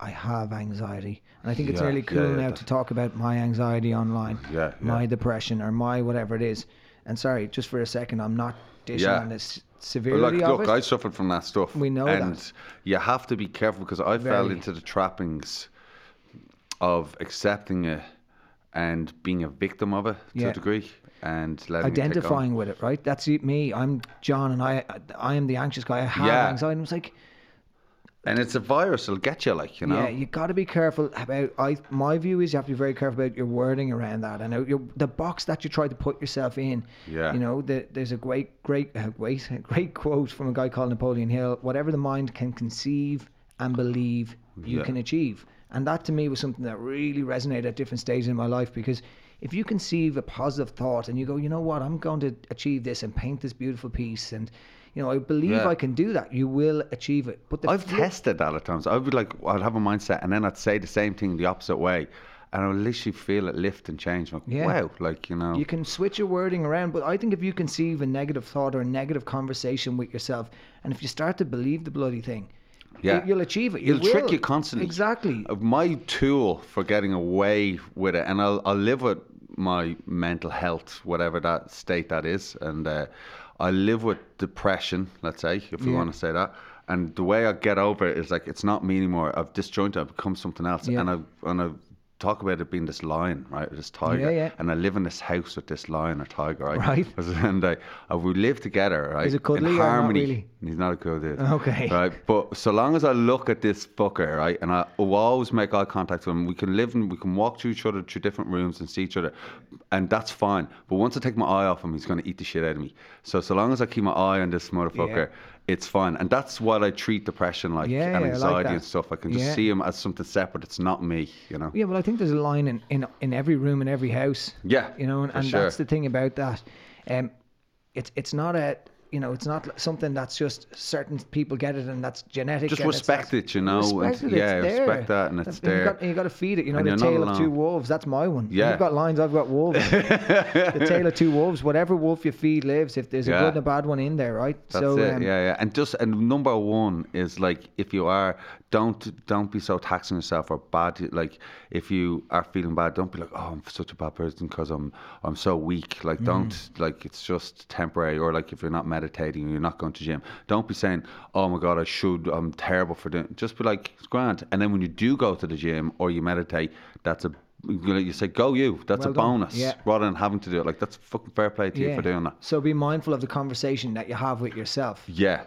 I have anxiety, and I think it's really cool now to talk about my anxiety online, my depression, or my whatever it is. And sorry, just for a second, I'm not dishing on this severity of it. I suffered from that stuff. We know that. You have to be careful because I fell into the trappings of accepting it and being a victim of it to a degree. And identifying with it, right? That's me. I'm John, and I am the anxious guy. I have anxiety. And it's like... And it's a virus, it'll get you, Yeah, you got to be careful about... My view is you have to be very careful about your wording around that. And the box that you try to put yourself in. Yeah. There's a great quote from a guy called Napoleon Hill. Whatever the mind can conceive and believe, you can achieve. And that, to me, was something that really resonated at different stages in my life. Because if you conceive a positive thought and you go, you know what, I'm going to achieve this and paint this beautiful piece and... I believe I can do that. You will achieve it. But I've tested that at times. I'd have a mindset, and then I'd say the same thing the opposite way, And I literally feel it lift and change. I'm like, wow, like, you know. You can switch your wording around, but I think if you conceive a negative thought or a negative conversation with yourself, and if you start to believe the bloody thing, you'll achieve it. It'll trick you constantly. Exactly. My tool for getting away with it, and I'll live with my mental health, whatever that state that is, and I live with depression, let's say, if you want to say that. And the way I get over it is like, it's not me anymore. I've disjointed. I've become something else. Yeah. And I've talk about it being this lion, right, this tiger, and I live in this house with this lion or tiger, right? And we live together, right? Is it cuddly in harmony? Or not really? He's not a cool dude, okay, right? But so long as I look at this fucker, right, and I will always make eye contact with him, we can walk to each other through different rooms and see each other, and that's fine. But once I take my eye off him, he's going to eat the shit out of me. So long as I keep my eye on this motherfucker, it's fine. And that's what I treat depression like, and anxiety like and stuff. I can just see them as something separate. It's not me, you know? Yeah, well, I think there's a line in every room, in every house. Yeah, you know, and sure. That's the thing about that. It's not a, you know, it's not something that's just certain people get it and that's genetic. Just respect it, you know? Respect that, and it's there. You've got to feed it, you know, the tail of two wolves. That's my one. Yeah. You've got lions, I've got wolves. The tail of two wolves. Whatever wolf you feed lives, if there's a good and a bad one in there, right? That's it, And number one is, like, if you are, don't be so taxing yourself or bad. Like, if you are feeling bad, don't be like, oh, I'm such a bad person because I'm so weak. Like, don't, like, it's just temporary. Or, like, if you're not meditating, you're not going to gym, don't be saying, oh my god, I'm terrible for doing. Just be like, it's grand. And then when you do go to the gym or you meditate, that's you say, go you, that's a bonus, rather than having to do it. Like, that's fucking fair play to you for doing that. So be mindful of the conversation that you have with yourself.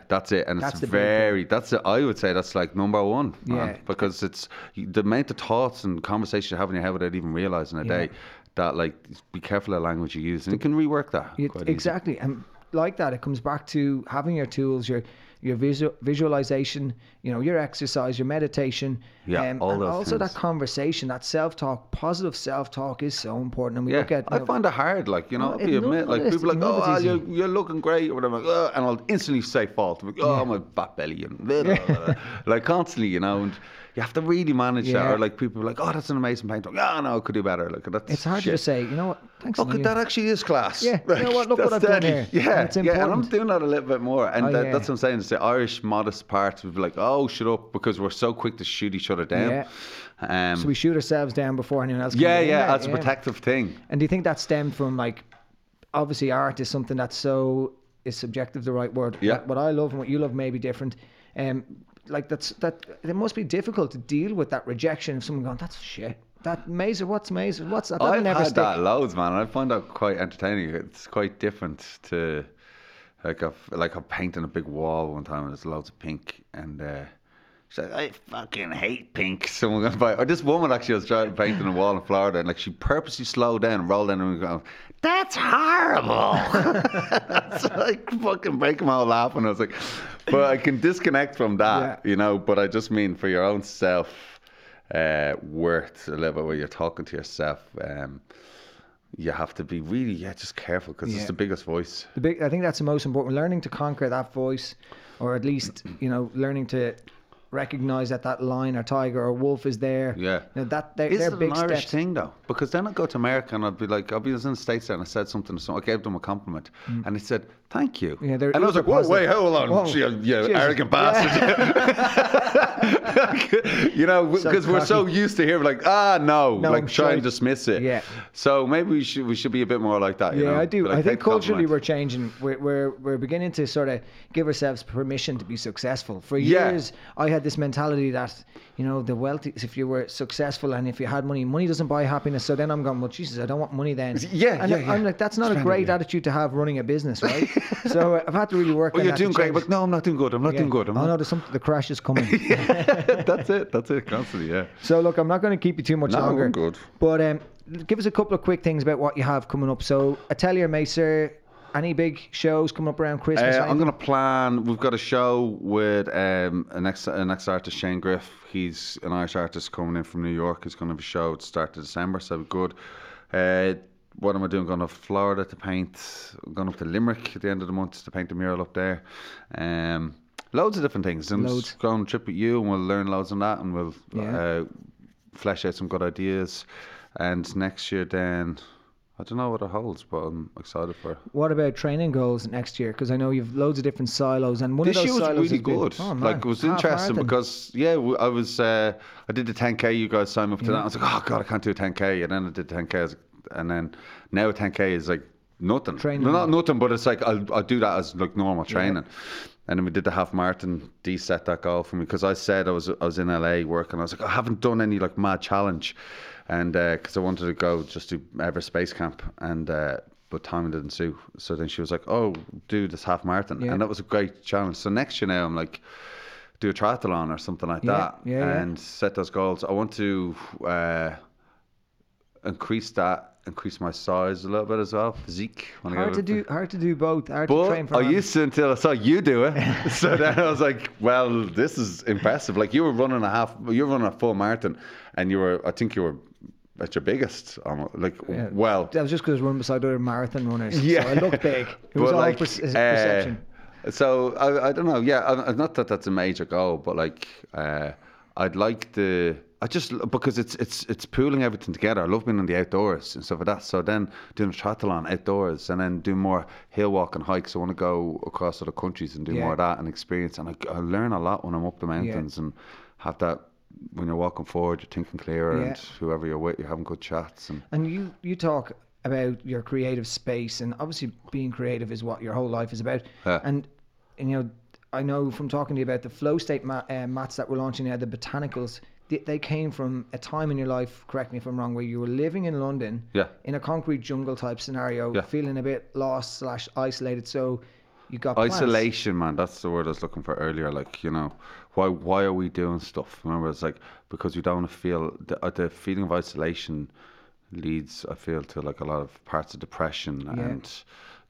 That's it. And that's I would say that's like number one, man, because it's the amount of thoughts and conversations you have in your head without even realizing a day, that, like, be careful of the language you use, and you can rework that exactly. And like that, it comes back to having your tools, your visualization, you know, your exercise, your meditation, and also things. That conversation, that self-talk, positive self-talk is so important. And we look at, I find it hard, like, you know, I'll be admit, like, people are like, oh, you're looking great, or whatever, and I'll instantly say fault, like, I'm a fat belly, and blah. Like, constantly, you know, and you have to really manage that. Or, like, people are like, oh, that's an amazing painting, no, I could do better. Like, that's it's hard to say, you know what, thanks. Look, that actually is class. Like, you know what, look what I've done here. And I'm doing that a little bit more, and that's what I'm saying. It's the Irish modest part. We'd be like, oh, shut up, because we're so quick to shoot each other down. So we shoot ourselves down before anyone else can. That's a protective thing. And do you think that stemmed from, like, obviously art is something that's so, is subjective the right word? What I love and what you love may be different. Like, it must be difficult to deal with that rejection of someone going, that's shit. That Maser, what's Maser? What's that? I've never had that loads, man. I find that quite entertaining. It's quite different to, like, I'm painting a big wall one time, and there's loads of pink, and she's like, I fucking hate pink. Someone going by, or this woman actually was trying to paint on a wall in Florida, and, like, she purposely slowed down and rolled down and going, that's horrible. That's like fucking breaking my whole laugh, and I was like, but I can disconnect from that, you know. But I just mean for your own self worth, a level where you're talking to yourself. You have to be really, just careful, because it's the biggest voice. I think that's the most important. Learning to conquer that voice, or at least, you know, learning to recognize that lion or tiger or wolf is there. Yeah. Now they're big steps. It's an Irish thing, though, because then I'd go to America and I'll be in the States, and I said something to someone, I gave them a compliment, and they said, thank you. Yeah, and I was like, whoa, wait, hold on, you arrogant bastard. You know, because we're so used to hearing, like, no, like, try and dismiss it. Yeah. So maybe we should be a bit more like that, you know? Yeah, I do. Like, I think culturally we're changing. We're beginning to sort of give ourselves permission to be successful. For years, I had this mentality that, you know, the wealthy, if you were successful and if you had money doesn't buy happiness. So then I'm going, well, Jesus, I don't want money then. I'm like, that's not a great attitude to have running a business, right? So I've had to really work on that. Well, you're doing great, but no, I'm not doing good. I'm not doing good. No, there's something, the crash is coming. That's it, constantly, So look, I'm not going to keep you too much longer. I'm good. But give us a couple of quick things about what you have coming up. So Atelier Maser, any big shows coming up around Christmas? I'm going to plan, we've got a show with an ex artist, Shane Griff. He's an Irish artist coming in from New York. He's going to have a show at the start of December, so good. What am I doing? Going to Florida to paint. I'm going up to Limerick at the end of the month to paint a mural up there. Loads of different things. And go on a trip with you, and we'll learn loads on that, and we'll flesh out some good ideas. And next year then, I don't know what it holds, but I'm excited for it. What about training goals next year? Because I know you've loads of different silos, and one of those silos was really good. Oh, man. Like, it was interesting because, yeah, I was I did the 10K. You guys signed up to that. I was like, oh God, I can't do a 10K. And then I did 10K, and then now 10K is like nothing. Training. No, not nothing, but it's like I'll do that as like normal training. Yeah. And then we did the half marathon. D set that goal for me because I said I was in LA working. I was like, I haven't done any like mad challenge. And because I wanted to go just to Everest Base Camp, and but time didn't suit. So then she was like, "Oh, do this half marathon," and that was a great challenge. So next year now I'm like, do a triathlon or something like that, and set those goals. I want to increase my size a little bit as well, physique. Hard to do both. But I used to until I saw you do it. So then I was like, well, this is impressive. Like you were running a full marathon, and I think you were. At your biggest, well. That was just because I was running beside other marathon runners. Yeah. So I looked big. It was all like, perception. So I don't know. Yeah, not that that's a major goal, but like I'd like to. I just because it's pooling everything together. I love being in the outdoors and stuff like that. So then doing a triathlon outdoors, and then doing more hill walking hikes. I want to go across other countries and do more of that and experience. And I learn a lot when I'm up the mountains and have that. When you're walking forward, you're thinking clearer, and whoever you're with, you're having good chats. And you talk about your creative space, and obviously being creative is what your whole life is about. Yeah. And you know, I know from talking to you about the flow state mats that we're launching now, the botanicals, they came from a time in your life, correct me if I'm wrong, where you were living in London in a concrete jungle type scenario, feeling a bit lost / isolated. So you got isolation, plans. Man. That's the word I was looking for earlier. Like, you know, why are we doing stuff? Remember, it's like because we don't feel the feeling of isolation leads, I feel, to like a lot of parts of depression and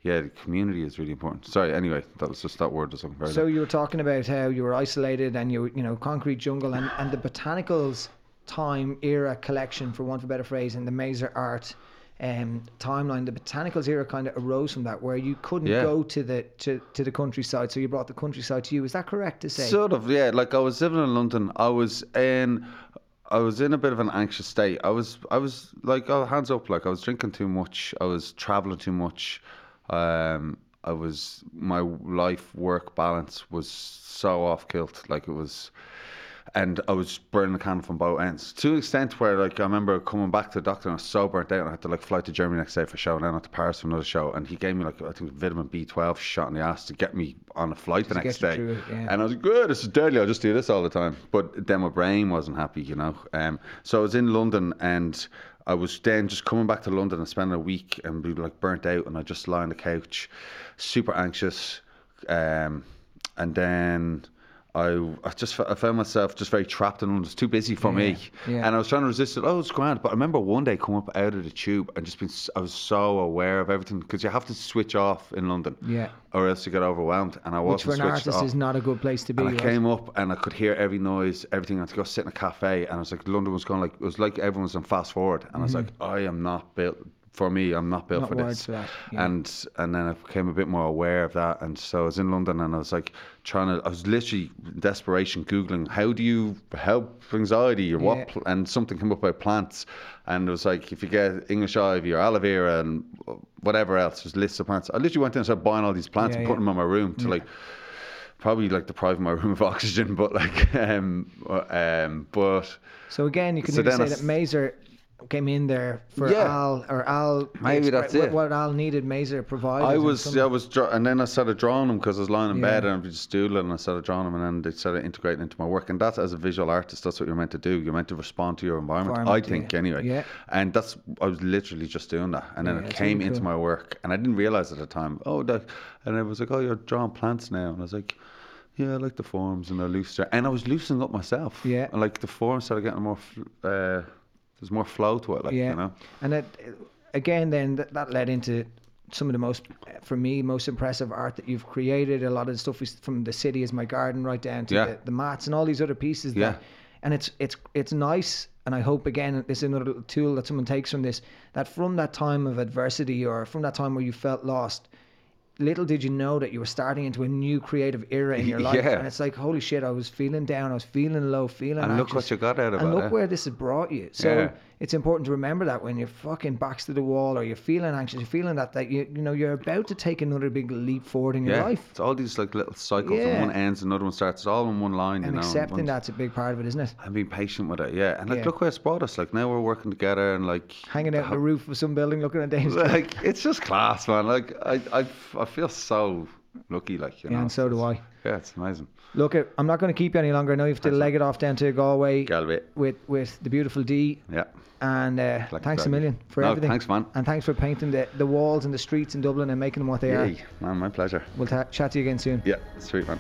the community is really important. Sorry, anyway, that was just that word I was looking for. So you were talking about how you were isolated and you know concrete jungle and the botanicals time era collection, for want of a better phrase, and the Maser art. Timeline, the botanicals era kind of arose from that, where you couldn't go to the countryside, so you brought the countryside to you. Is that correct to say? Sort of, yeah. Like I was living in London, I was in a bit of an anxious state. I was like, oh, hands up, like I was drinking too much, I was traveling too much, my life work balance was so off kilt, like it was. And I was burning the candle from both ends. To an extent where, like, I remember coming back to the doctor and I was so burnt out. And I had to, like, fly to Germany next day for a show and then out to Paris for another show. And he gave me, like, I think vitamin B12 shot in the ass to get me on a flight the next day. And I was like, good, this is deadly. I'll just do this all the time. But then my brain wasn't happy, you know. So I was in London and I was then just coming back to London and spending a week and be, like, burnt out. And I just lie on the couch, super anxious. And then... I found myself just very trapped and it was too busy for me. Yeah. And I was trying to resist it. Oh, it's grand. But I remember one day coming up out of the tube and I was so aware of everything because you have to switch off in London or else you get overwhelmed. And I wasn't switched off. Which for an artist is not a good place to be. And I came up and I could hear every noise, everything. I had to go sit in a cafe and I was like, London was going like, it was like everyone was on fast forward. And I was like, I am not built. For me, I'm not built for this. And then I became a bit more aware of that. And so I was in London and I was like I was literally in desperation Googling, how do you help anxiety or what? And something came up about plants. And it was like, if you get English ivy or aloe vera and whatever else, there's lists of plants. I literally went in and started buying all these plants and putting them in my room to like, probably like depriving my room of oxygen, but like, but. So again, you can even say that Maser came in there for Al. Maybe that's it. What Al needed, Maser provided. And then I started drawing them because I was lying in bed and I'd be just doodling and I started drawing them and then they started integrating into my work. And that's, as a visual artist, that's what you're meant to do. You're meant to respond to your environment I think, anyway. Yeah. And I was literally just doing that. And then it came really into my work and I didn't realize at the time, and I was like, oh, you're drawing plants now. And I was like, yeah, I like the forms and they're looser. And I was loosening up myself. Yeah. And like the forms started getting more... there's more flow to it, like, you know. And that led into some of the most, for me, most impressive art that you've created. A lot of the stuff from The City Is My Garden right down to the mats and all these other pieces. That, and it's nice. And I hope, again, this is another tool that someone takes from this, that from that time of adversity or from that time where you felt lost, little did you know that you were starting into a new creative era in your life. Yeah. And it's like, holy shit, I was feeling down, I was feeling low, feeling and anxious. Look what you got out of and it. And look where this has brought you. So it's important to remember that when you're fucking backs to the wall or you're feeling anxious, you're feeling that you know you're about to take another big leap forward in your life. It's all these like little cycles, and one ends, another one starts. It's all in one line. And you know, accepting that's a big part of it, isn't it? And being patient with it, And like, look where it's brought us. Like now we're working together and like hanging out on the roof of some building, looking at Dave's. Like it's just class, man. Like I feel so lucky, like, you know. And so do I. Yeah, it's amazing. Look, I'm not going to keep you any longer. I know you have to leg it off down to Galway. With the beautiful D. Yeah. And thanks a million for everything. Thanks, man. And thanks for painting the walls and the streets in Dublin and making them what they are. Man, my pleasure. We'll chat to you again soon. Yeah, sweet, man.